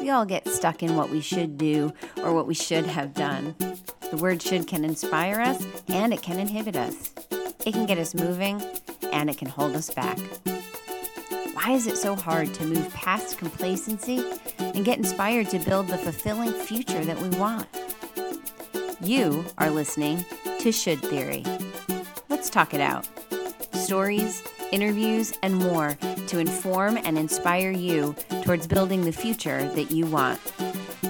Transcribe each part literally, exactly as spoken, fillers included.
We all get stuck in what we should do or what we should have done. The word should can inspire us, and it can inhibit us. It can get us moving, and it can hold us back. Why is it so hard to move past complacency and get inspired to build the fulfilling future that we want? You are listening to Should Theory. Let's talk it out. Stories, interviews, and more to inform and inspire you towards building the future that you want.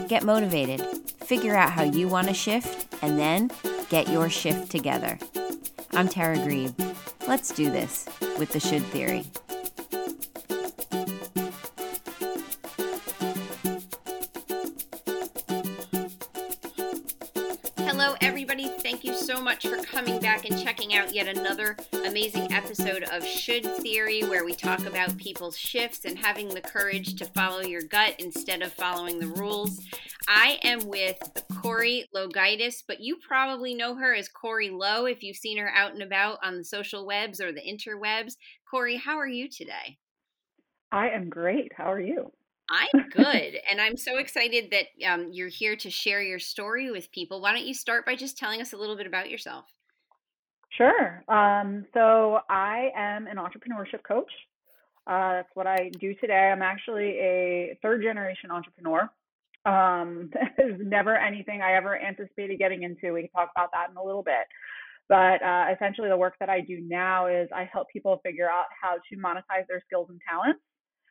Get motivated, figure out how you want to shift, and then get your shift together. I'm Tara Grebe. Let's do this with the Should Theory. For coming back and checking out yet another amazing episode of Should Theory, where we talk about people's shifts and having the courage to follow your gut instead of following the rules. I am with Corrie Lowe, but you probably know her as Corrie Lowe if you've seen her out and about on the social webs or the interwebs. Corrie, how are you today? I am great. How are you? I'm good, and I'm so excited that um, you're here to share your story with people. Why don't you start by just telling us a little bit about yourself? Sure. Um, so I am an entrepreneurship coach. Uh, that's what I do today. I'm actually a third-generation entrepreneur. Um, there's never anything I ever anticipated getting into. We can talk about that in a little bit. But uh, essentially, the work that I do now is I help people figure out how to monetize their skills and talents.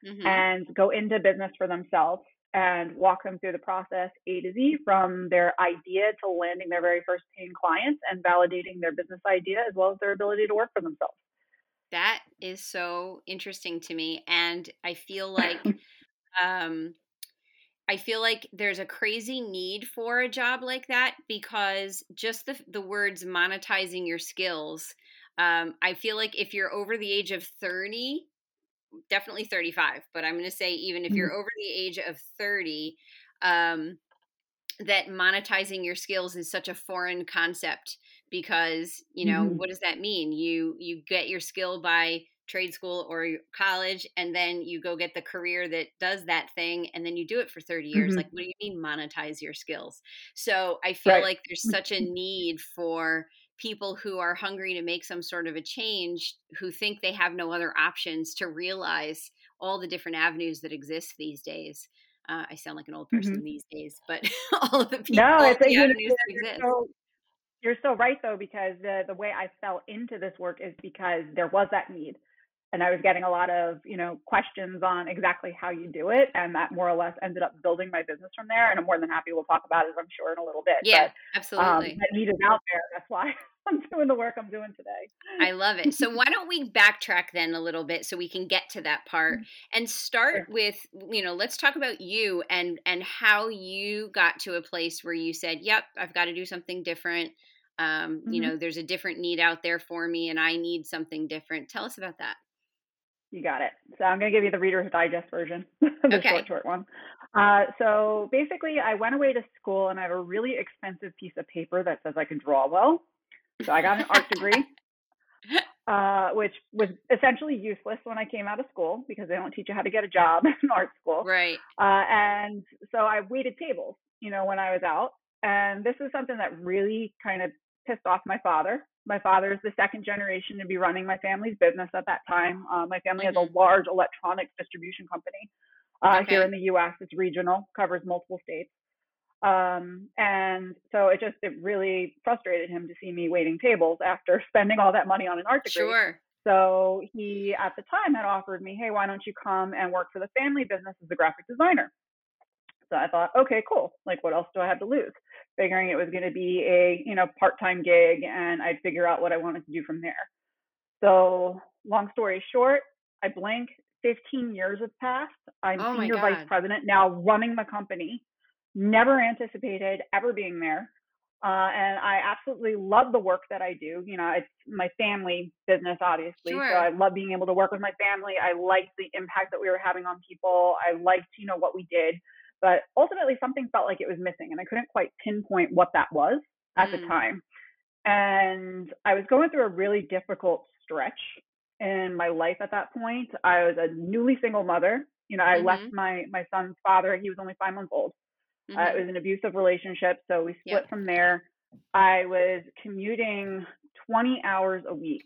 Mm-hmm. And go into business for themselves and walk them through the process A to Z, from their idea to landing their very first paying clients and validating their business idea as well as their ability to work for themselves. That is so interesting to me. And I feel like um, I feel like there's a crazy need for a job like that, because just the, the words monetizing your skills, um, I feel like if you're over the age of thirty, definitely thirty-five, but I'm going to say even if you're over the age of thirty, um, that monetizing your skills is such a foreign concept, because, you know, mm-hmm. what does that mean? You, you get your skill by trade school or college, and then you go get the career that does that thing, and then you do it for thirty years. Mm-hmm. Like, what do you mean monetize your skills? So I feel right. like there's such a need for people who are hungry to make some sort of a change, who think they have no other options, to realize all the different avenues that exist these days. Uh, I sound like an old person mm-hmm. these days, but all of the people, no, it's the a, avenues you're, that exist. You're so, you're so right, though, because the, the way I fell into this work is because there was that need. And I was getting a lot of, you know, questions on exactly how you do it. And that more or less ended up building my business from there. And I'm more than happy we'll talk about it, I'm sure, in a little bit. Yeah, but, absolutely. Um, that need is out there. That's why I'm doing the work I'm doing today. I love it. So why don't we backtrack then a little bit so we can get to that part and start with, you know, let's talk about you and, and how you got to a place where you said, yep, I've got to do something different. Um, mm-hmm. You know, there's a different need out there for me and I need something different. Tell us about that. You got it. So I'm going to give you the Reader's Digest version, the okay. short, short one. Uh, so basically, I went away to school and I have a really expensive piece of paper that says I can draw well. So I got an art degree, uh, which was essentially useless when I came out of school because they don't teach you how to get a job in art school. Right. Uh, and so I waited tables, you know, when I was out. And this is something that really kind of pissed off my father. My father is the second generation to be running my family's business at that time. Uh, my family mm-hmm. has a large electronics distribution company uh, okay. here in the U S It's regional, covers multiple states. Um, and so it just, it really frustrated him to see me waiting tables after spending all that money on an art degree. Sure. So he, at the time, had offered me, hey, why don't you come and work for the family business as a graphic designer? So I thought, okay, cool. Like, what else do I have to lose? Figuring it was going to be a, you know, part-time gig, and I'd figure out what I wanted to do from there. So long story short, I blank, fifteen years have passed. I'm oh senior vice president now, running the company. Never anticipated ever being there. Uh, and I absolutely love the work that I do. You know, it's my family business, obviously. Sure. So I love being able to work with my family. I liked the impact that we were having on people. I liked, you know, what we did. But ultimately, something felt like it was missing, and I couldn't quite pinpoint what that was at mm. the time. And I was going through a really difficult stretch in my life at that point. I was a newly single mother You know, I mm-hmm. left my, my son's father. He was only five months old. Mm-hmm. Uh, it was an abusive relationship. So we split yep. from there. I was commuting twenty hours a week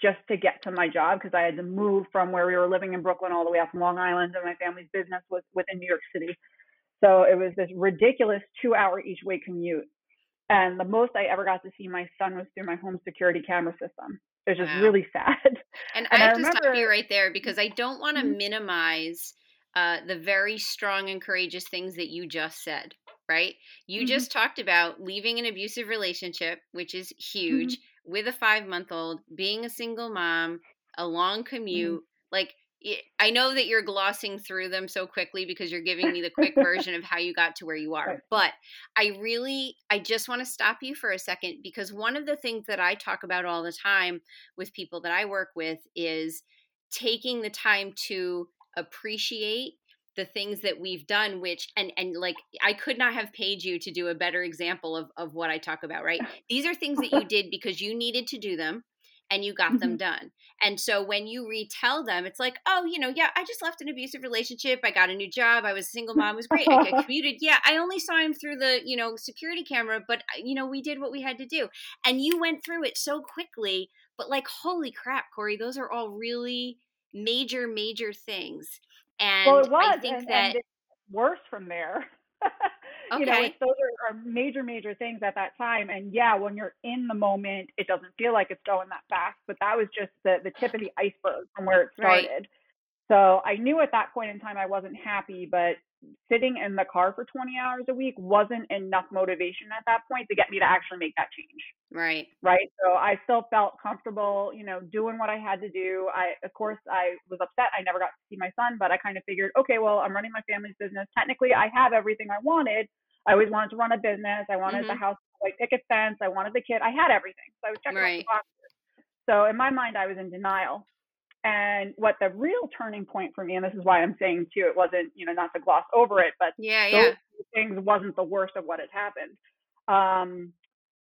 just to get to my job because I had to move from where we were living in Brooklyn all the way out from Long Island, and my family's business was within New York City. So it was this ridiculous two hour each way commute. And the most I ever got to see my son was through my home security camera system. It was wow. just really sad. And, and I have I remember... to stop you right there because I don't want to mm-hmm. minimize uh, the very strong and courageous things that you just said, right? You mm-hmm. just talked about leaving an abusive relationship, which is huge, mm-hmm. with a five-month-old, being a single mom, a long commute, mm-hmm. like, I know that you're glossing through them so quickly because you're giving me the quick version of how you got to where you are. But I really, I just want to stop you for a second, because one of the things that I talk about all the time with people that I work with is taking the time to appreciate the things that we've done, which, and, and like, I could not have paid you to do a better example of, of what I talk about, right? These are things that you did because you needed to do them. And you got mm-hmm. them done. And so when you retell them, it's like, oh, you know, yeah, I just left an abusive relationship. I got a new job. I was a single mom. It was great. I commuted. Yeah, I only saw him through the, you know, security camera, but, you know, we did what we had to do. And you went through it so quickly, but like, holy crap, Corrie, those are all really major, major things. And well, it was, I think and, that. And it's worse from there. Okay. You know, it's, those are, are major, major things at that time. And yeah, when you're in the moment, it doesn't feel like it's going that fast, but that was just the, the tip of the iceberg from where it started. Right. So I knew at that point in time, I wasn't happy, but sitting in the car for twenty hours a week wasn't enough motivation at that point to get me to actually make that change. Right. Right. So I still felt comfortable, you know, doing what I had to do. I, of course, I was upset. I never got to see my son, but I kind of figured, okay, well, I'm running my family's business. Technically, I have everything I wanted. I always wanted to run a business. I wanted mm-hmm. the house, like picket fence. I wanted the kid. I had everything. So I was checking right. off the boxes. So in my mind, I was in denial. And what the real turning point for me, and this is why I'm saying too, it wasn't, you know, not to gloss over it, but yeah, yeah. those things wasn't the worst of what had happened. Um,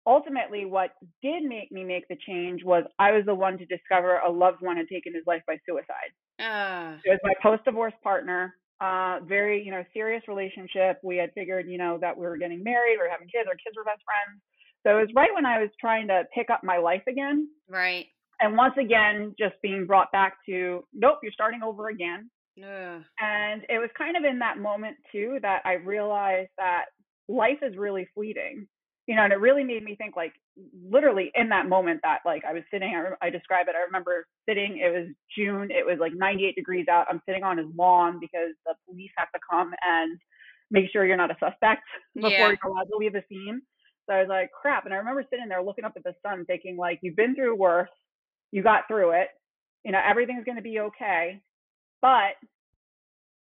ultimately, what did make me make the change was I was the one to discover a loved one had taken his life by suicide. Uh. It was my post-divorce partner, uh, very, you know, serious relationship. We had figured, you know, that we were getting married, we were having kids, our kids were best friends. So it was right when I was trying to pick up my life again. Right. And once again, just being brought back to, nope, you're starting over again. Ugh. And it was kind of in that moment, too, that I realized that life is really fleeting. You know, and it really made me think, like, literally in that moment that, like, I was sitting, I, re- I describe it, I remember sitting, it was June, it was like ninety-eight degrees out. I'm sitting on his lawn because the police have to come and make sure you're not a suspect before yeah. you're allowed to leave the scene. So I was like, crap. And I remember sitting there looking up at the sun thinking, like, you've been through worse. You got through it, you know, everything's going to be okay, but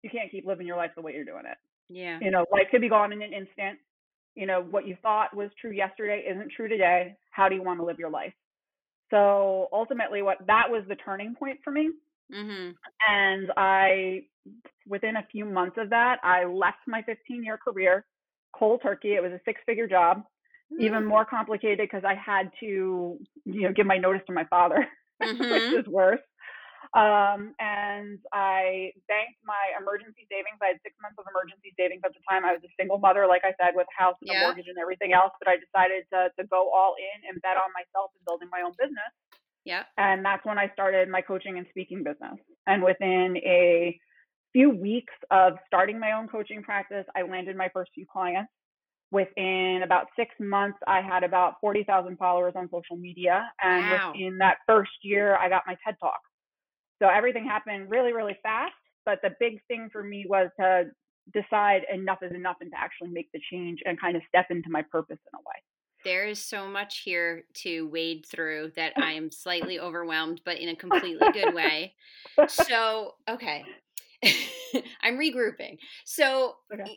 you can't keep living your life the way you're doing it. Yeah. You know, life could be gone in an instant. You know, what you thought was true yesterday isn't true today. How do you want to live your life? So ultimately what that was the turning point for me. Mm-hmm. And I, within a few months of that, I left my fifteen year career, cold turkey. It was a six figure job. Even more complicated because I had to, you know, give my notice to my father, mm-hmm. which is worse. Um, and I banked my emergency savings. I had six months of emergency savings at the time. I was a single mother, like I said, with a house and yeah. a mortgage and everything else. But I decided to to go all in and bet on myself and building my own business. Yeah. And that's when I started my coaching and speaking business. And within a few weeks of starting my own coaching practice, I landed my first few clients. Within about six months, I had about forty thousand followers on social media. And wow. within that first year, I got my TED Talk. So everything happened really, really fast. But the big thing for me was to decide enough is enough and to actually make the change and kind of step into my purpose in a way. There is so much here to wade through that I am slightly overwhelmed, but in a completely good way. So, okay. I'm regrouping. So... Okay.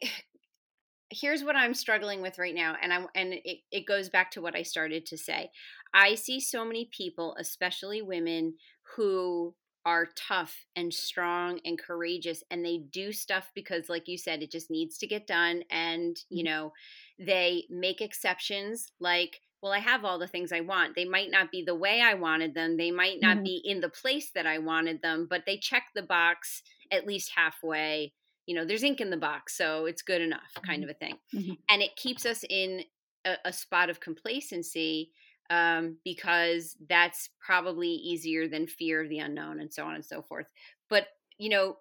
Here's what I'm struggling with right now. And I, and it, it goes back to what I started to say. I see so many people, especially women, who are tough and strong and courageous, and they do stuff because, like you said, it just needs to get done. And, you know, they make exceptions like, well, I have all the things I want. They might not be the way I wanted them. They might not mm-hmm. be in the place that I wanted them, but they check the box at least halfway, you know, there's ink in the box, so it's good enough kind of a thing. Mm-hmm. And it keeps us in a, a spot of complacency um, because that's probably easier than fear of the unknown and so on and so forth. But, you know,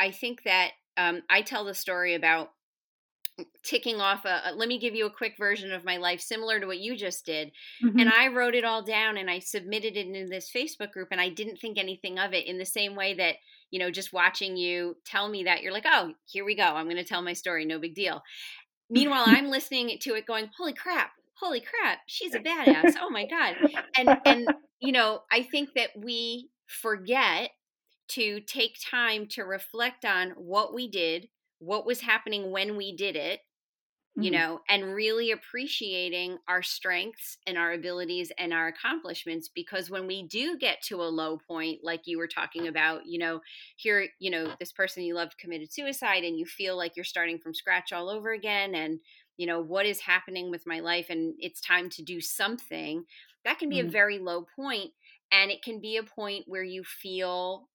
I think that um, I tell the story about ticking off a, a, let me give you a quick version of my life, similar to what you just did. Mm-hmm. And I wrote it all down and I submitted it in this Facebook group, and I didn't think anything of it, in the same way that, you know, just watching you tell me that, you're like, oh, here we go. I'm going to tell my story. No big deal. Meanwhile, I'm listening to it going, holy crap, holy crap. She's a badass. Oh my God. And, and, you know, I think that we forget to take time to reflect on what we did, what was happening when we did it, you mm-hmm. know, and really appreciating our strengths and our abilities and our accomplishments. Because when we do get to a low point, like you were talking about, you know, here, you know, this person you loved committed suicide, and you feel like you're starting from scratch all over again. And, you know, what is happening with my life? And it's time to do something. That can be mm-hmm. a very low point. And it can be a point where you feel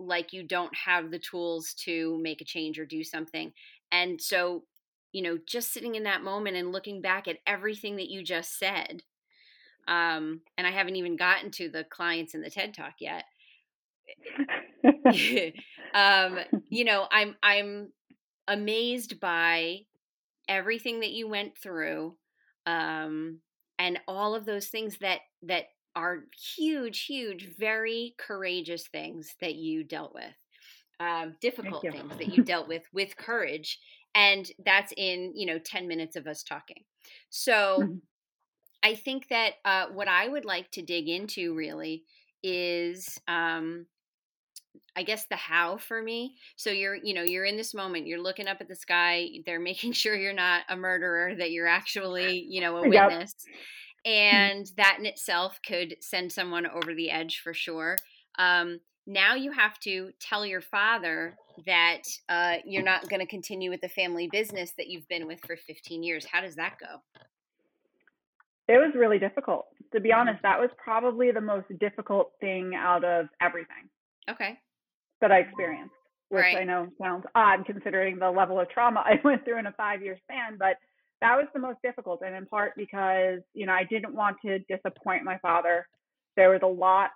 like you don't have the tools to make a change or do something. And so, you know, just sitting in that moment and looking back at everything that you just said, um, and I haven't even gotten to the clients in the TED Talk yet. um, you know, I'm, I'm amazed by everything that you went through, um, and all of those things that, that, are huge, huge, very courageous things that you dealt with, um, difficult things that you dealt with with courage. And that's in, you know, ten minutes of us talking. So mm-hmm. I think that uh, what I would like to dig into really is, um, I guess, the how for me. So you're, you know, you're in this moment, you're looking up at the sky, they're making sure you're not a murderer, that you're actually, you know, a witness. Yep. And that in itself could send someone over the edge for sure. Um, now you have to tell your father that uh, you're not going to continue with the family business that you've been with for fifteen years. How does that go? It was really difficult. To be honest, that was probably the most difficult thing out of everything. Okay. That I experienced, which right. I know sounds odd considering the level of trauma I went through in a five-year span, but that was the most difficult, and in part because, you know, I didn't want to disappoint my father. There was a lot,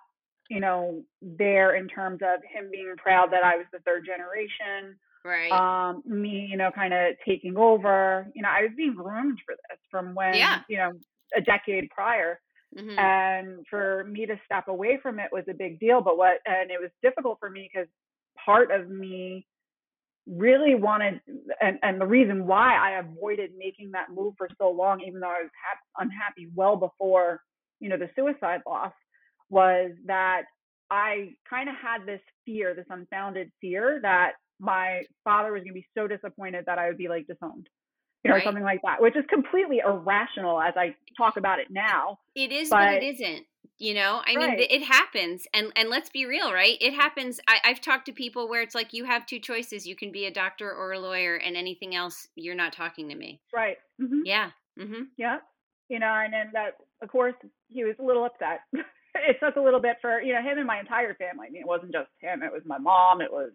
you know, there in terms of him being proud that I was the third generation, right? Um, me, you know, kind of taking over. You know, I was being groomed for this from when, yeah. you know, a decade prior, mm-hmm. and for me to step away from it was a big deal. But what, and it was difficult for me because part of me really wanted, and, and the reason why I avoided making that move for so long, even though I was ha- unhappy well before, you know, the suicide loss, was that I kind of had this fear, this unfounded fear that my father was going to be so disappointed that I would be like disowned, you know, right. or something like that, which is completely irrational as I talk about it now. It is, but, but it isn't. You know, I mean, right. it happens. And, and let's be real, right? It happens. I, I've talked to people where it's like, you have two choices. You can be a doctor or a lawyer, and anything else, you're not talking to me. Right. Mm-hmm. Yeah. Mm-hmm. Yeah. You know, and then that, of course, he was a little upset. It took a little bit for, you know, him and my entire family. I mean, it wasn't just him. It was my mom. It was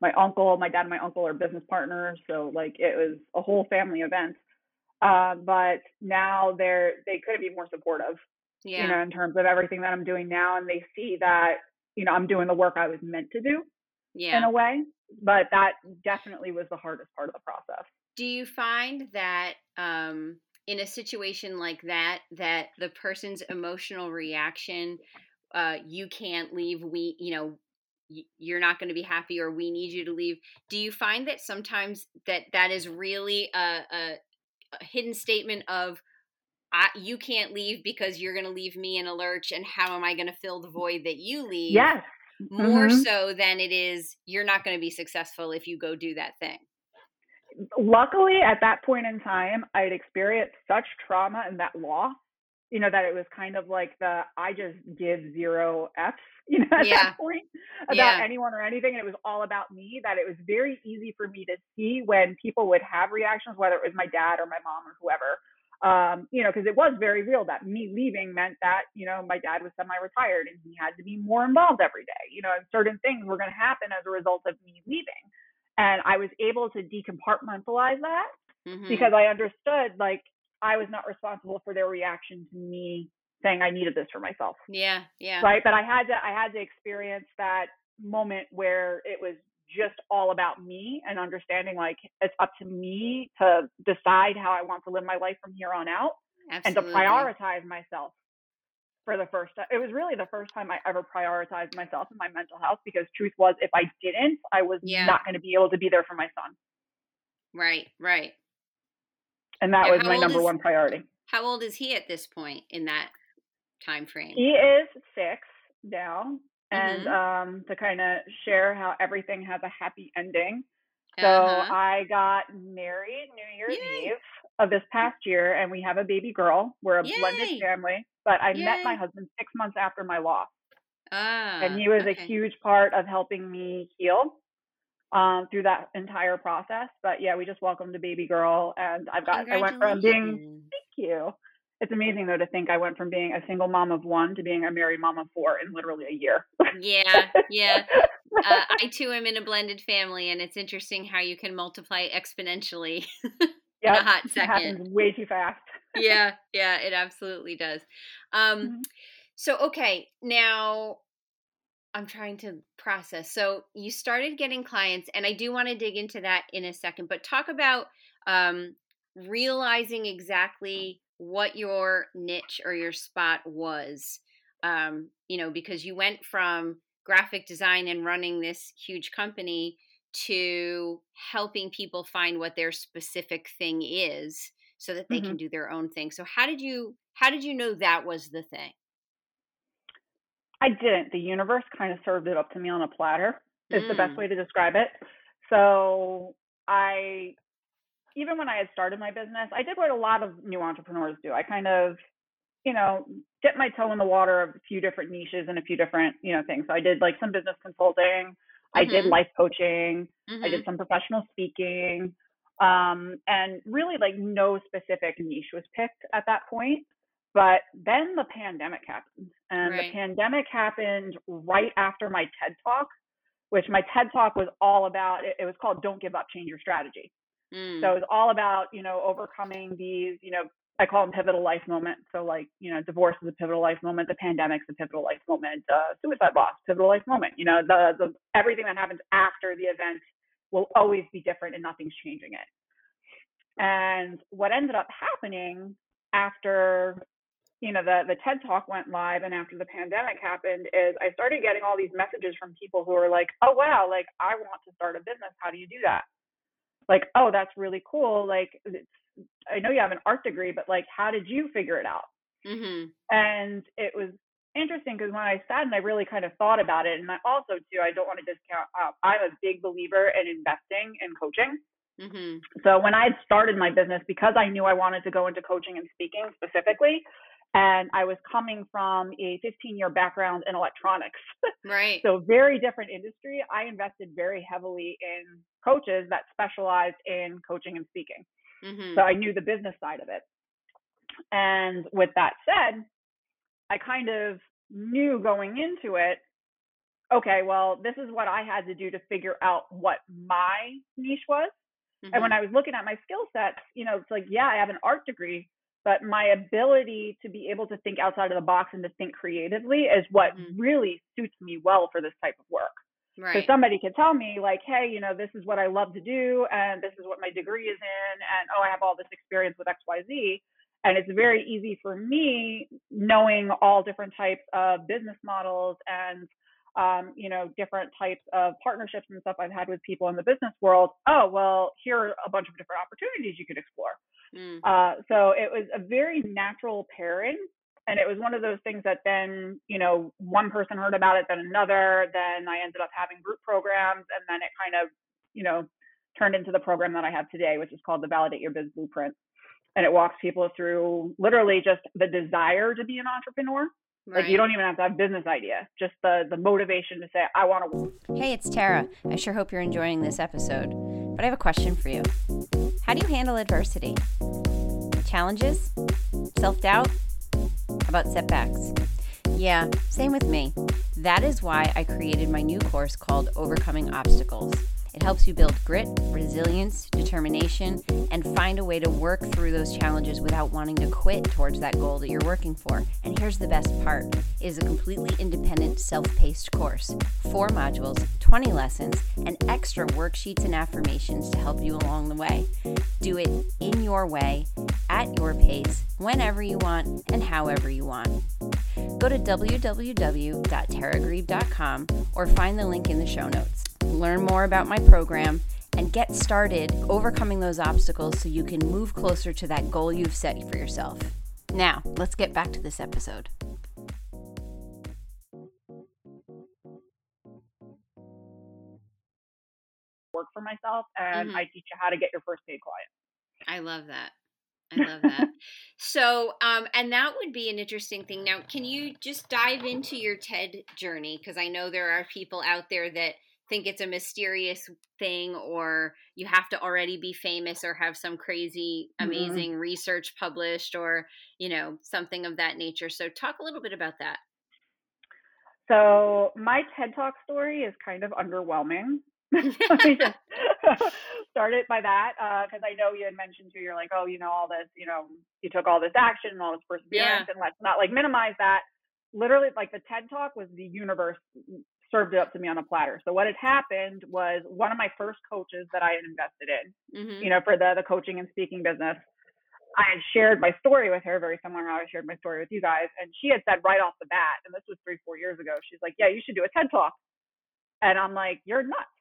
my uncle. My dad and my uncle are business partners. So, like, it was a whole family event. Uh, but now they're, they couldn't be more supportive. Yeah. You know, in terms of everything that I'm doing now, and they see that, you know, I'm doing the work I was meant to do yeah. in a way, but that definitely was the hardest part of the process. Do you find that um, in a situation like that, that the person's emotional reaction, uh, you can't leave, we, you know, you're not going to be happy, or we need you to leave. Do you find that sometimes that that is really a, a, a hidden statement of, I, you can't leave because you're going to leave me in a lurch, and how am I going to fill the void that you leave? Yes. More mm-hmm. so than it is, you're not going to be successful if you go do that thing. Luckily, at that point in time, I'd experienced such trauma and that loss, you know, that it was kind of like the, I just give zero F's, you know, at yeah. that point about yeah. anyone or anything. And it was all about me, that it was very easy for me to see when people would have reactions, whether it was my dad or my mom or whoever. Um, you know, because it was very real that me leaving meant that, you know, my dad was semi-retired and he had to be more involved every day, you know, and certain things were going to happen as a result of me leaving. And I was able to decompartmentalize that mm-hmm. because I understood, like, I was not responsible for their reaction to me saying I needed this for myself. Yeah. Yeah. Right. But I had to, I had to experience that moment where it was just all about me and understanding, like, it's up to me to decide how I want to live my life from here on out. Absolutely. And to prioritize myself for the first time. It was really the first time I ever prioritized myself and my mental health, because truth was, if I didn't, I was yeah. not going to be able to be there for my son. Right. Right. And that now, was my number is, one priority. How old is he at this point in that time frame? He is six now. And mm-hmm. um, to kind of share how everything has a happy ending. So uh-huh. I got married New Year's Yay. Eve of this past year, and we have a baby girl. We're a Yay. Blended family, but I Yay. Met my husband six months after my loss. Ah, and he was okay. a huge part of helping me heal um, through that entire process. But yeah, we just welcomed a baby girl, and I've got, I went from being, thank you. It's amazing, though, to think I went from being a single mom of one to being a married mom of four in literally a year. Yeah, yeah. Uh, I, too, am in a blended family, and it's interesting how you can multiply exponentially in yep, a hot second. It happens way too fast. Yeah, yeah, it absolutely does. Um, mm-hmm. So, okay, now I'm trying to process. So you started getting clients, and I do want to dig into that in a second, but talk about um, realizing exactly what your niche or your spot was, um, you know, because you went from graphic design and running this huge company to helping people find what their specific thing is so that they mm-hmm. can do their own thing. So how did you, how did you know that was the thing? I didn't. The universe kind of served it up to me on a platter is mm. the best way to describe it. So I... Even when I had started my business, I did what a lot of new entrepreneurs do. I kind of, you know, dipped my toe in the water of a few different niches and a few different, you know, things. So I did like some business consulting. Mm-hmm. I did life coaching. Mm-hmm. I did some professional speaking. Um, and really like no specific niche was picked at that point. But then the pandemic happened. And right. the pandemic happened right after my TED Talk, which my TED Talk was all about. It, it was called Don't Give Up, Change Your Strategy. Mm. So it's all about, you know, overcoming these, you know, I call them pivotal life moments. So like, you know, divorce is a pivotal life moment. The pandemic's a pivotal life moment. Uh, suicide loss, pivotal life moment. You know, the, the everything that happens after the event will always be different and nothing's changing it. And what ended up happening after, you know, the, the TED Talk went live and after the pandemic happened is I started getting all these messages from people who are like, oh, wow, like I want to start a business. How do you do that? Like, oh, that's really cool. Like, it's, I know you have an art degree, but like, how did you figure it out? Mm-hmm. And it was interesting because when I sat and I really kind of thought about it, and I also too, I don't want to discount, uh, I'm a big believer in investing and coaching. Mm-hmm. So when I had started my business, because I knew I wanted to go into coaching and speaking specifically, and I was coming from a fifteen year background in electronics. Right. So very different industry. I invested very heavily in coaches that specialized in coaching and speaking. Mm-hmm. So I knew the business side of it. And with that said, I kind of knew going into it, okay, well, this is what I had to do to figure out what my niche was. Mm-hmm. And when I was looking at my skill sets, you know, it's like, yeah, I have an art degree, but my ability to be able to think outside of the box and to think creatively is what mm-hmm. really suits me well for this type of work. Right. So somebody could tell me like, hey, you know, this is what I love to do. And this is what my degree is in. And, oh, I have all this experience with X Y Z. And it's very easy for me knowing all different types of business models and, um, you know, different types of partnerships and stuff I've had with people in the business world. Oh, well, here are a bunch of different opportunities you could explore. Mm. Uh, so it was a very natural pairing. And it was one of those things that then, you know, one person heard about it, then another, then I ended up having group programs. And then it kind of, you know, turned into the program that I have today, which is called the Validate Your Biz Blueprint. And it walks people through literally just the desire to be an entrepreneur. Right. Like you don't even have to have a business idea, just the, the motivation to say, I want to. Hey, it's Tara. I sure hope you're enjoying this episode, but I have a question for you. How do you handle adversity? challenges, self-doubt, about setbacks. Yeah, same with me. That is why I created my new course called Overcoming Obstacles. It helps you build grit, resilience, determination, and find a way to work through those challenges without wanting to quit towards that goal that you're working for. And here's the best part. It is a completely independent, self-paced course. Four modules, twenty lessons, and extra worksheets and affirmations to help you along the way. Do it in your way, at your pace, whenever you want, and however you want. Go to w w w dot tara grieve dot com or find the link in the show notes. Learn more about my program and get started overcoming those obstacles so you can move closer to that goal you've set for yourself. Now, let's get back to this episode. Work for myself, and mm-hmm. I teach you how to get your first paid client. I love that. I love that. So, um, and that would be an interesting thing. Now, can you just dive into your TED journey? Because I know there are people out there that think it's a mysterious thing, or you have to already be famous or have some crazy, amazing mm-hmm. research published, or, you know, something of that nature. So talk a little bit about that. So my TED Talk story is kind of underwhelming. Let me just start it by that, because uh, I know you had mentioned too, you're like, oh, you know, all this, you know, you took all this action and all this perseverance, yeah. and let's not like minimize that. Literally, like the TED Talk was the universe served it up to me on a platter. So what had happened was one of my first coaches that I had invested in, mm-hmm. you know, for the, the coaching and speaking business, I had shared my story with her, very similar to how I shared my story with you guys. And she had said right off the bat, and this was three, four years ago, she's like, yeah, you should do a TED Talk. And I'm like, you're nuts.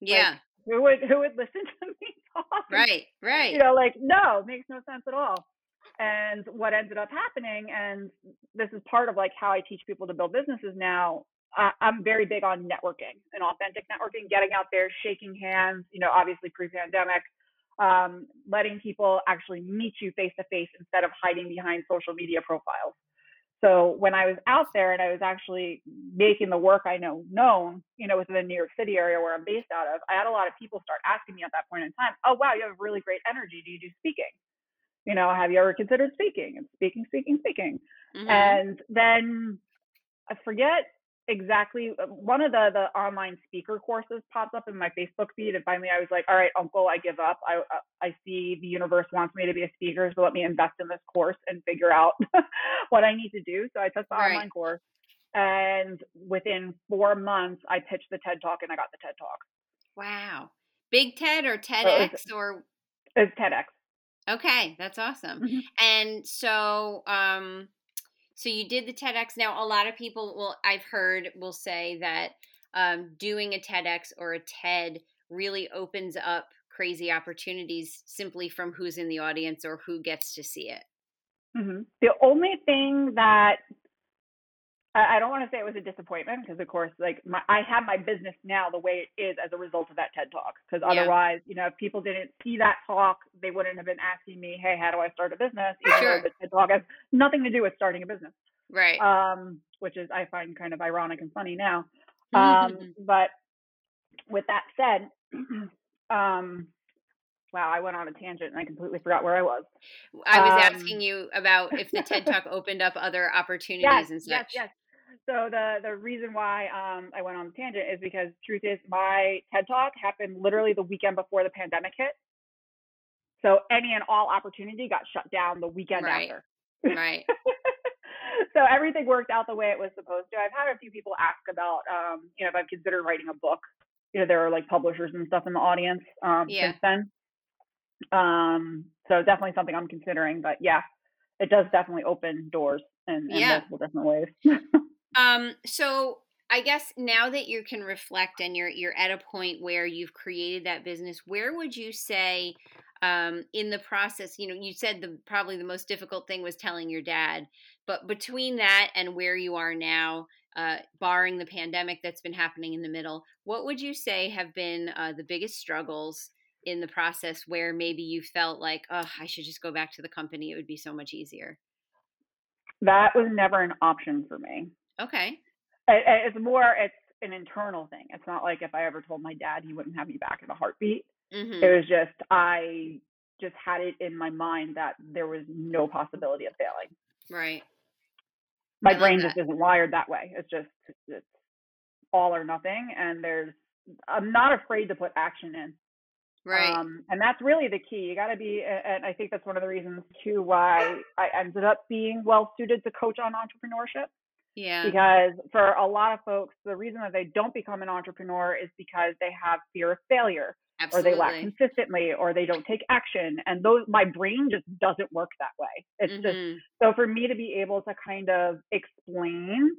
Yeah. Like, who would, who would listen to me talk? Right, right. You know, like, no, makes no sense at all. And what ended up happening, and this is part of like how I teach people to build businesses now, I'm very big on networking and authentic networking, getting out there, shaking hands, you know, obviously pre-pandemic, um, letting people actually meet you face to face instead of hiding behind social media profiles. So when I was out there and I was actually making the work I know known, you know, within the New York City area where I'm based out of, I had a lot of people start asking me at that point in time, oh, wow, you have really great energy. Do you do speaking? You know, have you ever considered speaking? And speaking, speaking, speaking. Mm-hmm. And then I forget. Exactly. One of the, the online speaker courses popped up in my Facebook feed, and finally I was like, all right, uncle, I give up. I I see the universe wants me to be a speaker, so let me invest in this course and figure out what I need to do. So I took the right. online course, and within four months, I pitched the TED Talk, and I got the TED Talk. Wow. Big TED or TEDx? So or it's TEDx. Okay, that's awesome. Mm-hmm. And so... um. So you did the TEDx. Now, a lot of people will, I've heard, will say that um, doing a TEDx or a TED really opens up crazy opportunities simply from who's in the audience or who gets to see it. Mm-hmm. The only thing that I don't want to say it was a disappointment, because of course, like my, I have my business now the way it is as a result of that TED Talk. Because otherwise, yeah. you know, if people didn't see that talk, they wouldn't have been asking me, "Hey, how do I start a business?" Even sure. though the TED Talk has nothing to do with starting a business, right? Um, which is I find kind of ironic and funny now. Mm-hmm. Um, but with that said, um, wow, I went on a tangent and I completely forgot where I was. I was um, asking you about if the TED Talk opened up other opportunities yes, and such. Yes, yes. So the, the reason why um, I went on the tangent is because truth is my TED Talk happened literally the weekend before the pandemic hit. So any and all opportunity got shut down the weekend right. after. Right. So everything worked out the way it was supposed to. I've had a few people ask about, um, you know, if I've considered writing a book. You know, there are like publishers and stuff in the audience um, yeah. since then. Um, so definitely something I'm considering, but yeah, it does definitely open doors in, in yeah. multiple different ways. Um, so I guess now that you can reflect and you're, you're at a point where you've created that business, where would you say, um, in the process, you know, you said the, probably the most difficult thing was telling your dad, but between that and where you are now, uh, barring the pandemic that's been happening in the middle, what would you say have been, uh, the biggest struggles in the process where maybe you felt like, oh, I should just go back to the company. It would be so much easier. That was never an option for me. Okay. It, it's more, it's an internal thing. It's not like if I ever told my dad, he wouldn't have me back in a heartbeat. Mm-hmm. It was just, I just had it in my mind that there was no possibility of failing. Right. My brain just isn't wired that way. It's just, it's all or nothing. And there's, I'm not afraid to put action in. Right. Um, and that's really the key. You got to be, and I think that's one of the reasons too why I ended up being well suited to coach on entrepreneurship. Yeah. Because for a lot of folks, the reason that they don't become an entrepreneur is because they have fear of failure. Absolutely. Or they lack consistently, or they don't take action. And those, my brain just doesn't work that way. It's mm-hmm. just, so for me to be able to kind of explain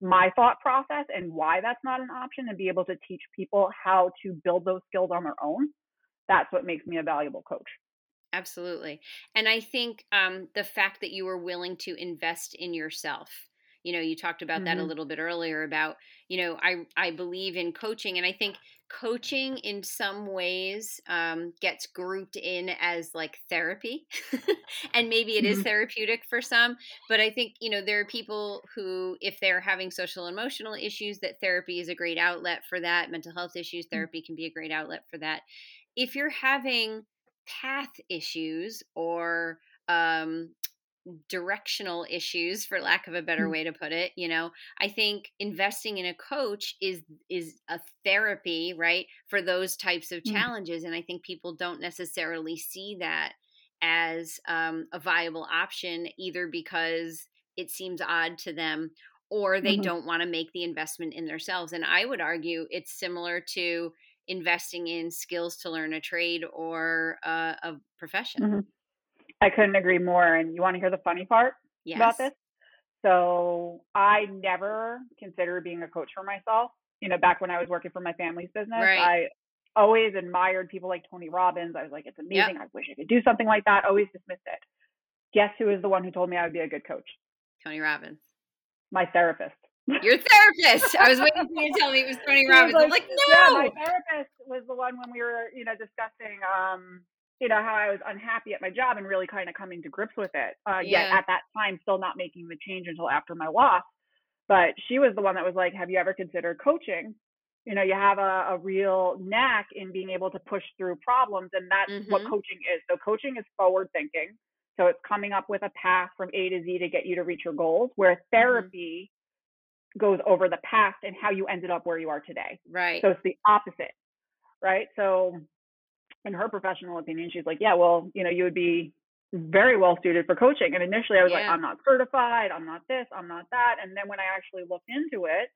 my thought process and why that's not an option, and be able to teach people how to build those skills on their own, that's what makes me a valuable coach. Absolutely. And I think um, the fact that you were willing to invest in yourself. You know, you talked about mm-hmm. that a little bit earlier about, you know, I, I believe in coaching, and I think coaching in some ways um, gets grouped in as like therapy and maybe it mm-hmm. is therapeutic for some, but I think, you know, there are people who, if they're having social and emotional issues, that therapy is a great outlet for that. Mental health issues, therapy mm-hmm. can be a great outlet for that. If you're having path issues or, um, directional issues, for lack of a better way to put it, you know, I think investing in a coach is, is a therapy, right, for those types of challenges. And I think people don't necessarily see that as um, a viable option, either because it seems odd to them or they mm-hmm. don't want to make the investment in themselves. And I would argue it's similar to investing in skills to learn a trade or uh, a profession. Mm-hmm. I couldn't agree more. And you want to hear the funny part yes. about this? So I never considered being a coach for myself. You know, back when I was working for my family's business, right. I always admired people like Tony Robbins. I was like, it's amazing. Yep. I wish I could do something like that. Always dismissed it. Guess who is the one who told me I would be a good coach? Tony Robbins. My therapist. Your therapist. I was waiting for you to tell me it was Tony Robbins. Was like, I'm like, no. Yeah, my therapist was the one when we were, you know, discussing, um, you know, how I was unhappy at my job and really kind of coming to grips with it. Uh, yeah. Yet at that time, still not making the change until after my loss. But she was the one that was like, have you ever considered coaching? You know, you have a, a real knack in being able to push through problems. And that's mm-hmm. what coaching is. So coaching is forward thinking. So it's coming up with a path from A to Z to get you to reach your goals, where therapy mm-hmm. goes over the past and how you ended up where you are today. Right. So it's the opposite. Right. So in her professional opinion, she's like, yeah, well, you know, you would be very well suited for coaching. And initially I was yeah. like, I'm not certified. I'm not this, I'm not that. And then when I actually looked into it,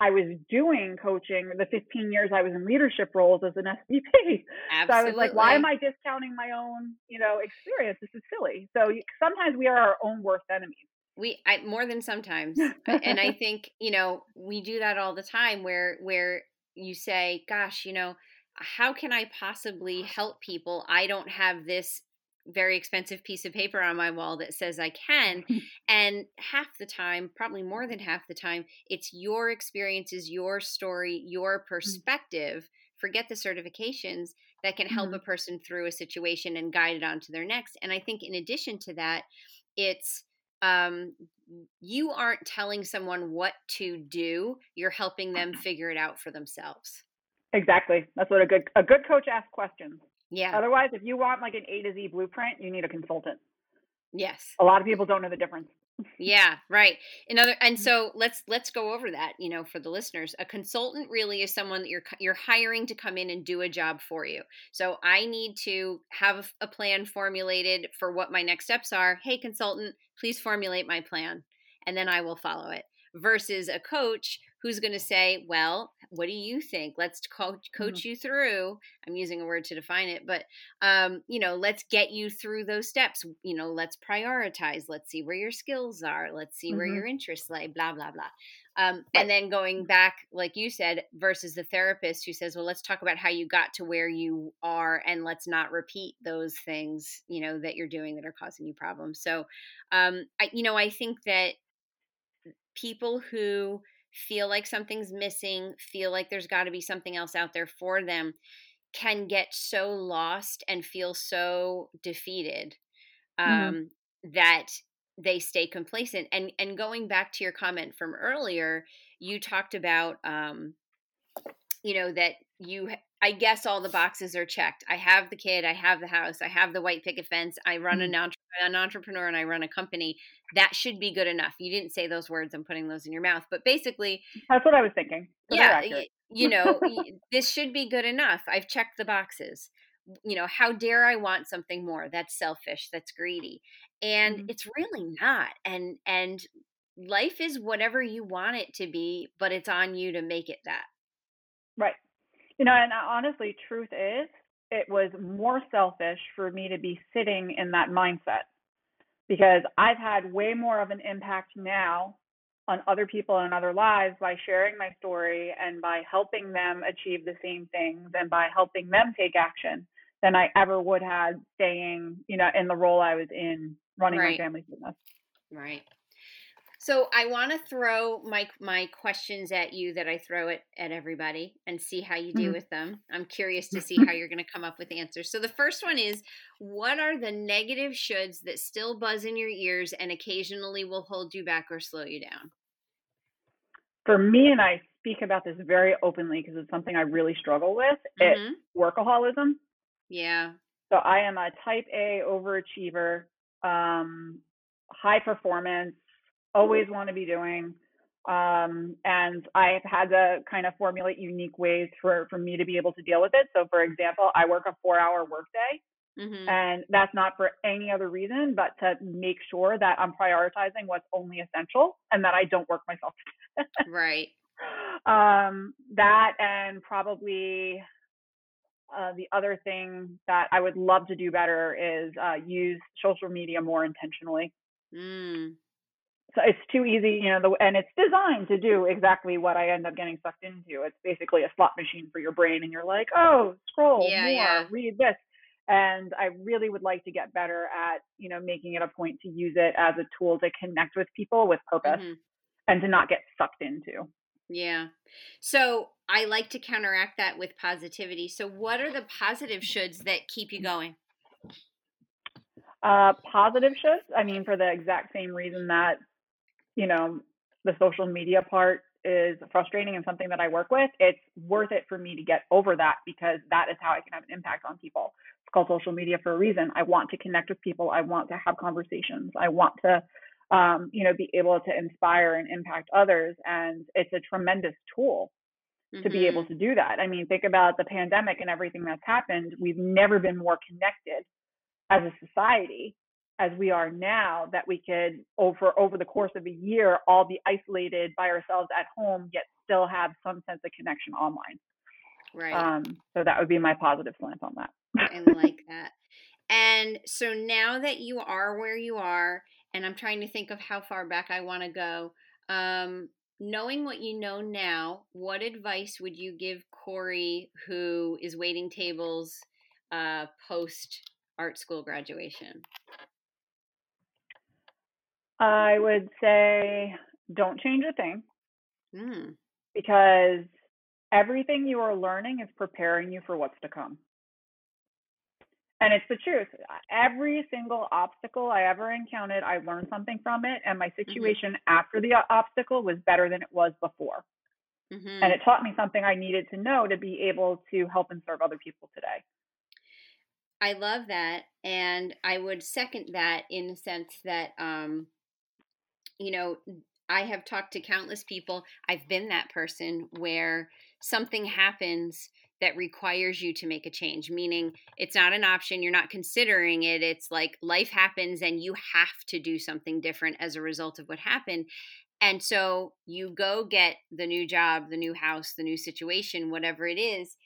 I was doing coaching the fifteen years I was in leadership roles as an S V P. Absolutely. So I was like, why am I discounting my own, you know, experience? This is silly. So sometimes we are our own worst enemies. We I, more than sometimes. And I think, you know, we do that all the time where, where you say, gosh, you know, how can I possibly help people? I don't have this very expensive piece of paper on my wall that says I can. And half the time, probably more than half the time, it's your experiences, your story, your perspective, forget the certifications, that can help mm-hmm. a person through a situation and guide it on to their next. And I think in addition to that, it's um, you aren't telling someone what to do. You're helping them figure it out for themselves. Exactly. That's what a good a good coach asks questions. Yeah. Otherwise, if you want like an A to Z blueprint, you need a consultant. Yes. A lot of people don't know the difference. Yeah, right. Another, and so let's let's go over that, you know, for the listeners. A consultant really is someone that you're you're hiring to come in and do a job for you. So I need to have a plan formulated for what my next steps are. Hey, consultant, please formulate my plan, and then I will follow it. Versus a coach who's going to say, well, what do you think? Let's coach, coach mm-hmm. you through. I'm using a word to define it, but, um, you know, let's get you through those steps. You know, let's prioritize. Let's see where your skills are. Let's see mm-hmm. where your interests lie, blah, blah, blah. Um, and then going back, like you said, versus the therapist who says, well, let's talk about how you got to where you are and let's not repeat those things, you know, that you're doing that are causing you problems. So, um, I, you know, I think that people who feel like something's missing, feel like there's got to be something else out there for them, can get so lost and feel so defeated um, mm-hmm. that they stay complacent. And and going back to your comment from earlier, you talked about, um, you know, that you I guess all the boxes are checked. I have the kid, I have the house, I have the white picket fence, I run an, entre- an entrepreneur and I run a company. That should be good enough. You didn't say those words, I'm putting those in your mouth, but basically. That's what I was thinking. Yeah, y- you know, y- this should be good enough. I've checked the boxes. You know, how dare I want something more? That's selfish, that's greedy. And mm-hmm. it's really not. And, and life is whatever you want it to be, but it's on you to make it that. Right. You know, and honestly, truth is, it was more selfish for me to be sitting in that mindset because I've had way more of an impact now on other people and other lives by sharing my story and by helping them achieve the same things and by helping them take action than I ever would have staying, you know, in the role I was in running right. my family business. Right. So I want to throw my my questions at you that I throw at, at everybody and see how you do with them. I'm curious to see how you're going to come up with answers. So the first one is, what are the negative shoulds that still buzz in your ears and occasionally will hold you back or slow you down? For me, and I speak about this very openly because it's something I really struggle with, it's mm-hmm. workaholism. Yeah. So I am a type A overachiever, um, high performance, always want to be doing. Um, and I've had to kind of formulate unique ways for, for me to be able to deal with it. So for example, I work a four hour workday mm-hmm. and that's not for any other reason, but to make sure that I'm prioritizing what's only essential and that I don't work myself. Right. Um, that, and probably uh, the other thing that I would love to do better is uh, use social media more intentionally. Mm. So it's too easy, you know, the, and it's designed to do exactly what I end up getting sucked into. It's basically a slot machine for your brain, and you're like, oh, scroll yeah, more, yeah. read this. And I really would like to get better at, you know, making it a point to use it as a tool to connect with people with purpose mm-hmm. and to not get sucked into. Yeah. So I like to counteract that with positivity. So what are the positive shoulds that keep you going? Uh, positive shoulds? I mean, for the exact same reason that, you know, the social media part is frustrating and something that I work with. It's worth it for me to get over that because that is how I can have an impact on people. It's called social media for a reason. I want to connect with people. I want to have conversations. I want to, um, you know, be able to inspire and impact others. And it's a tremendous tool mm-hmm. to be able to do that. I mean, think about the pandemic and everything that's happened. We've never been more connected as a society as we are now, that we could over over the course of a year all be isolated by ourselves at home, yet still have some sense of connection online. Right. Um, so that would be my positive slant on that. I like that. And so now that you are where you are, and I'm trying to think of how far back I want to go, um, knowing what you know now, what advice would you give Corrie, who is waiting tables uh, post art school graduation? I would say don't change a thing mm. because everything you are learning is preparing you for what's to come. And it's the truth. Every single obstacle I ever encountered, I learned something from it. And my situation mm-hmm. after the obstacle was better than it was before. Mm-hmm. And it taught me something I needed to know to be able to help and serve other people today. I love that. And I would second that in the sense that, um, you know, I have talked to countless people. I've been that person where something happens that requires you to make a change, meaning it's not an option. You're not considering it. It's like life happens and you have to do something different as a result of what happened. And so you go get the new job, the new house, the new situation, whatever it is.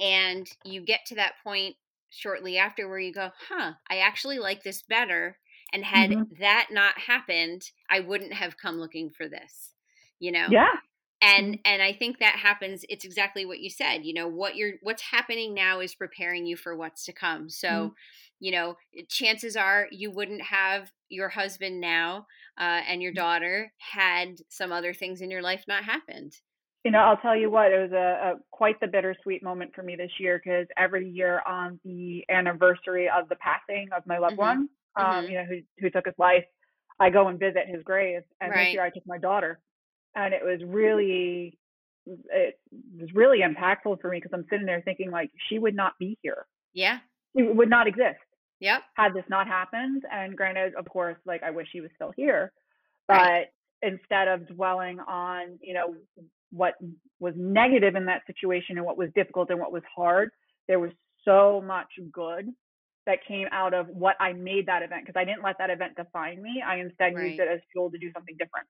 And you get to that point shortly after where you go, huh, I actually like this better. And had mm-hmm. that not happened, I wouldn't have come looking for this, you know? Yeah. And, and I think that happens. It's exactly what you said, you know, what you're, what's happening now is preparing you for what's to come. So, mm-hmm. you know, chances are you wouldn't have your husband now uh, and your daughter had some other things in your life not happened. You know, I'll tell you what, it was a, a quite the bittersweet moment for me this year because every year on the anniversary of the passing of my loved mm-hmm. one, um, mm-hmm. you know, who who took his life, I go and visit his grave. And right. this year I took my daughter. And it was really it was really impactful for me because I'm sitting there thinking, like, she would not be here. Yeah. She would not exist. Yep. Had this not happened. And granted, of course, like, I wish she was still here, but right. instead of dwelling on, you know, what was negative in that situation and what was difficult and what was hard, there was so much good that came out of what I made that event, because I didn't let that event define me. I instead right. used it as fuel to do something different.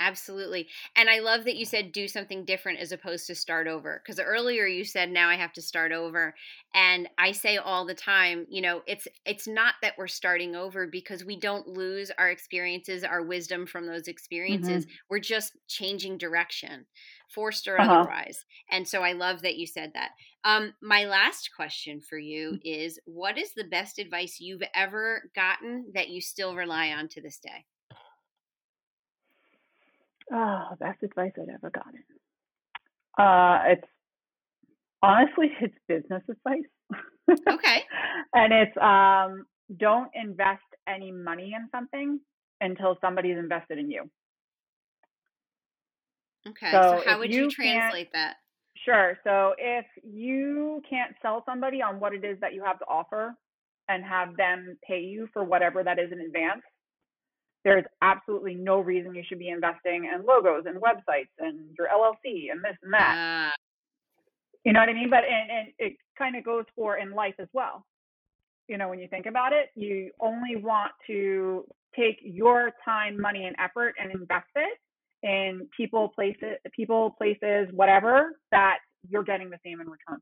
Absolutely. And I love that you said do something different as opposed to start over, because earlier you said, now I have to start over. And I say all the time, you know, it's it's not that we're starting over, because we don't lose our experiences, our wisdom from those experiences. Mm-hmm. We're just changing direction, forced or uh-huh. otherwise. And so I love that you said that. Um, my last question for you is, what is the best advice you've ever gotten that you still rely on to this day? Oh, best advice I'd ever gotten. Uh, it's honestly, it's business advice. Okay. And it's um, don't invest any money in something until somebody's invested in you. Okay. So, so how would you, you translate that? Sure. So if you can't sell somebody on what it is that you have to offer and have them pay you for whatever that is in advance, there's absolutely no reason you should be investing in logos and websites and your L L C and this and that. Uh, you know what I mean? But and, and it kind of goes for in life as well. You know, when you think about it, you only want to take your time, money, and effort and invest it in people, places, people, places, whatever, that you're getting the same in return.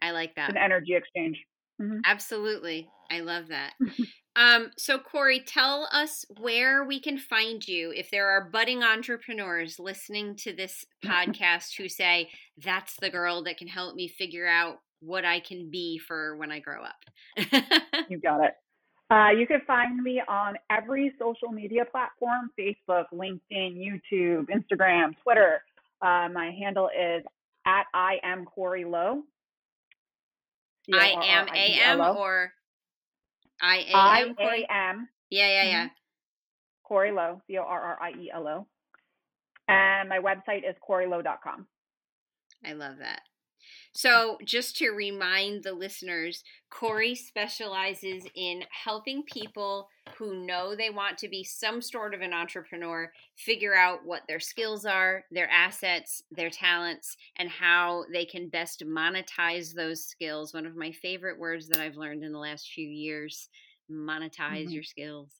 I like that. It's an energy exchange. Mm-hmm. Absolutely. I love that. Um, so Corrie, tell us where we can find you if there are budding entrepreneurs listening to this podcast who say, that's the girl that can help me figure out what I can be for when I grow up. You got it. Uh, you can find me on every social media platform, Facebook, LinkedIn, YouTube, Instagram, Twitter. Uh, my handle is at I am Corrie Lowe. I am A M or I am Corrie. Yeah, yeah, yeah. Corrie Lowe, C O R R I E L O. And my website is corrie lowe dot com. I love that. So just to remind the listeners, Corrie specializes in helping people who know they want to be some sort of an entrepreneur figure out what their skills are, their assets, their talents, and how they can best monetize those skills. One of my favorite words that I've learned in the last few years, monetize mm-hmm. your skills.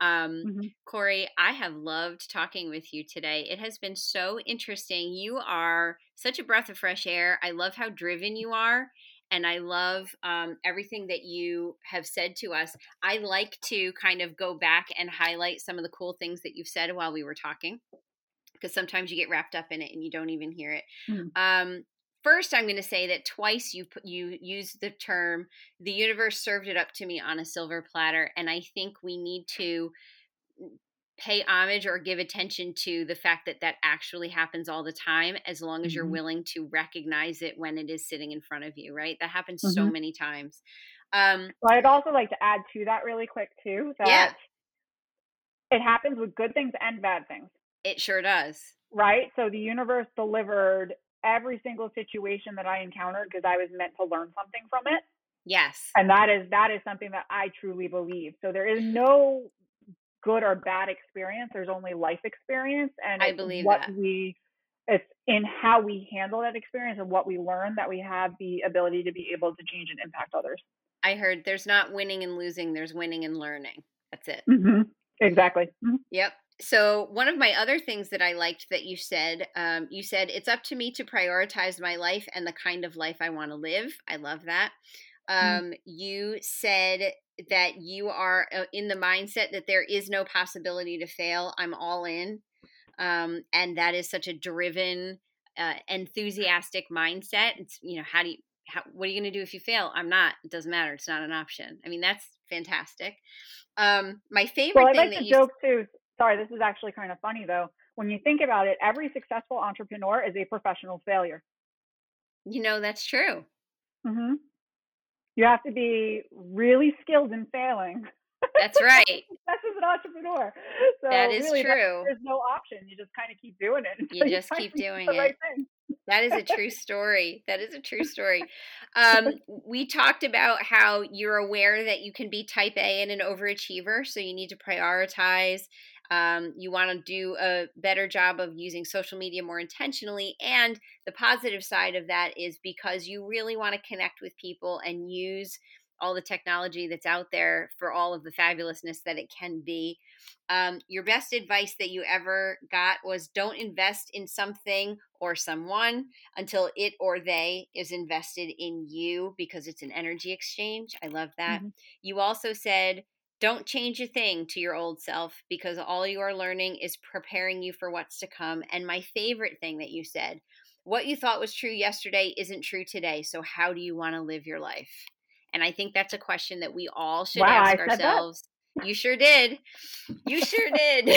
Um, mm-hmm. Corrie, I have loved talking with you today. It has been so interesting. You are such a breath of fresh air. I love how driven you are. And I love um, everything that you have said to us. I like to kind of go back and highlight some of the cool things that you've said while we were talking, because sometimes you get wrapped up in it and you don't even hear it. Mm-hmm. Um, First, I'm going to say that twice you you used the term, the universe served it up to me on a silver platter. And I think we need to pay homage or give attention to the fact that that actually happens all the time, as long as you're willing to recognize it when it is sitting in front of you, right? That happens mm-hmm. so many times. Um, well, I'd also like to add to that really quick, too, that yeah. it happens with good things and bad things. It sure does. Right? So the universe delivered every single situation that I encountered, because I was meant to learn something from it. Yes. And that is that is something that I truly believe. So there is no good or bad experience. There's only life experience. And I believe what that. we it's in how we handle that experience and what we learn that we have the ability to be able to change and impact others. I heard there's not winning and losing, there's winning and learning. That's it. Mm-hmm. Exactly. Mm-hmm. Yep. So one of my other things that I liked that you said, um, you said, it's up to me to prioritize my life and the kind of life I want to live. I love that. Um, mm-hmm. You said that you are in the mindset that there is no possibility to fail. I'm all in. Um, and that is such a driven, uh, enthusiastic mindset. It's, you know, how do you, how, what are you going to do if you fail? I'm not, it doesn't matter. It's not an option. I mean, that's fantastic. Um, my favorite well, thing like that you joke too. Sorry, this is actually kind of funny, though. When you think about it, every successful entrepreneur is a professional failure. You know, that's true. Mm-hmm. You have to be really skilled in failing That's right. That's as an entrepreneur. So that is really, true. There's no option. You just kind of keep doing it. You just you keep doing it. Right that is a true story. That is a true story. Um, we talked about how you're aware that you can be type A and an overachiever. So you need to prioritize. Um, you want to do a better job of using social media more intentionally. And the positive side of that is because you really want to connect with people and use all the technology that's out there for all of the fabulousness that it can be. Um, your best advice that you ever got was don't invest in something or someone until it or they is invested in you, because it's an energy exchange. I love that. Mm-hmm. You also said, don't change a thing to your old self because all you are learning is preparing you for what's to come. And my favorite thing that you said, what you thought was true yesterday isn't true today. So how do you want to live your life? And I think that's a question that we all should wow, ask ourselves. You sure did. You sure did.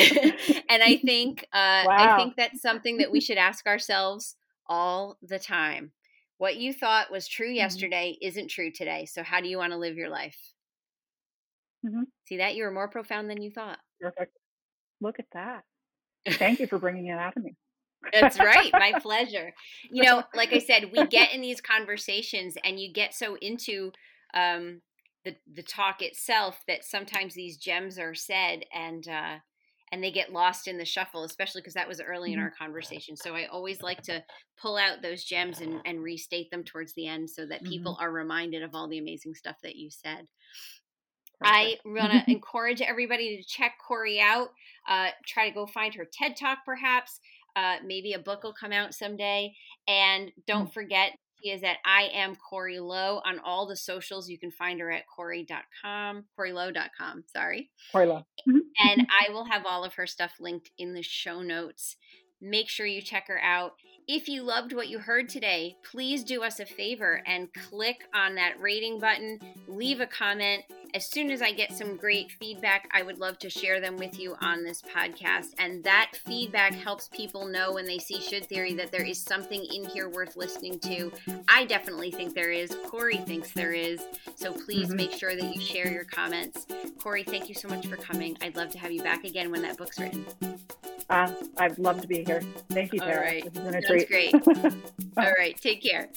And I think uh, wow. I think that's something that we should ask ourselves all the time. What you thought was true yesterday mm-hmm. isn't true today. So how do you want to live your life? Mm-hmm. See that? You were more profound than you thought. Perfect. Look at that. Thank you for bringing it out of me. That's right. My pleasure. You know, like I said, we get in these conversations and you get so into um, the the talk itself that sometimes these gems are said and uh, and they get lost in the shuffle, especially because that was early in our conversation. So I always like to pull out those gems and, and restate them towards the end so that people mm-hmm. are reminded of all the amazing stuff that you said. Perfect. I want to encourage everybody to check Corrie out, uh, try to go find her TED Talk perhaps. Uh, maybe a book will come out someday. And don't forget, she is at I Am Corrie Lowe on all the socials. You can find her at Corrie dot com, Corrie Lowe dot com, sorry. Corrie Lowe. And I will have all of her stuff linked in the show notes. Make sure you check her out. If you loved what you heard today, please do us a favor and click on that rating button, leave a comment. As soon as I get some great feedback, I would love to share them with you on this podcast. And that feedback helps people know when they see Should Theory that there is something in here worth listening to. I definitely think there is. Corrie thinks there is. So please mm-hmm. make sure that you share your comments. Corrie, thank you so much for coming. I'd love to have you back again when that book's written. Uh, I'd love to be here. Thank you, Tara. All right. This has been a treat. That's great. All right. Take care.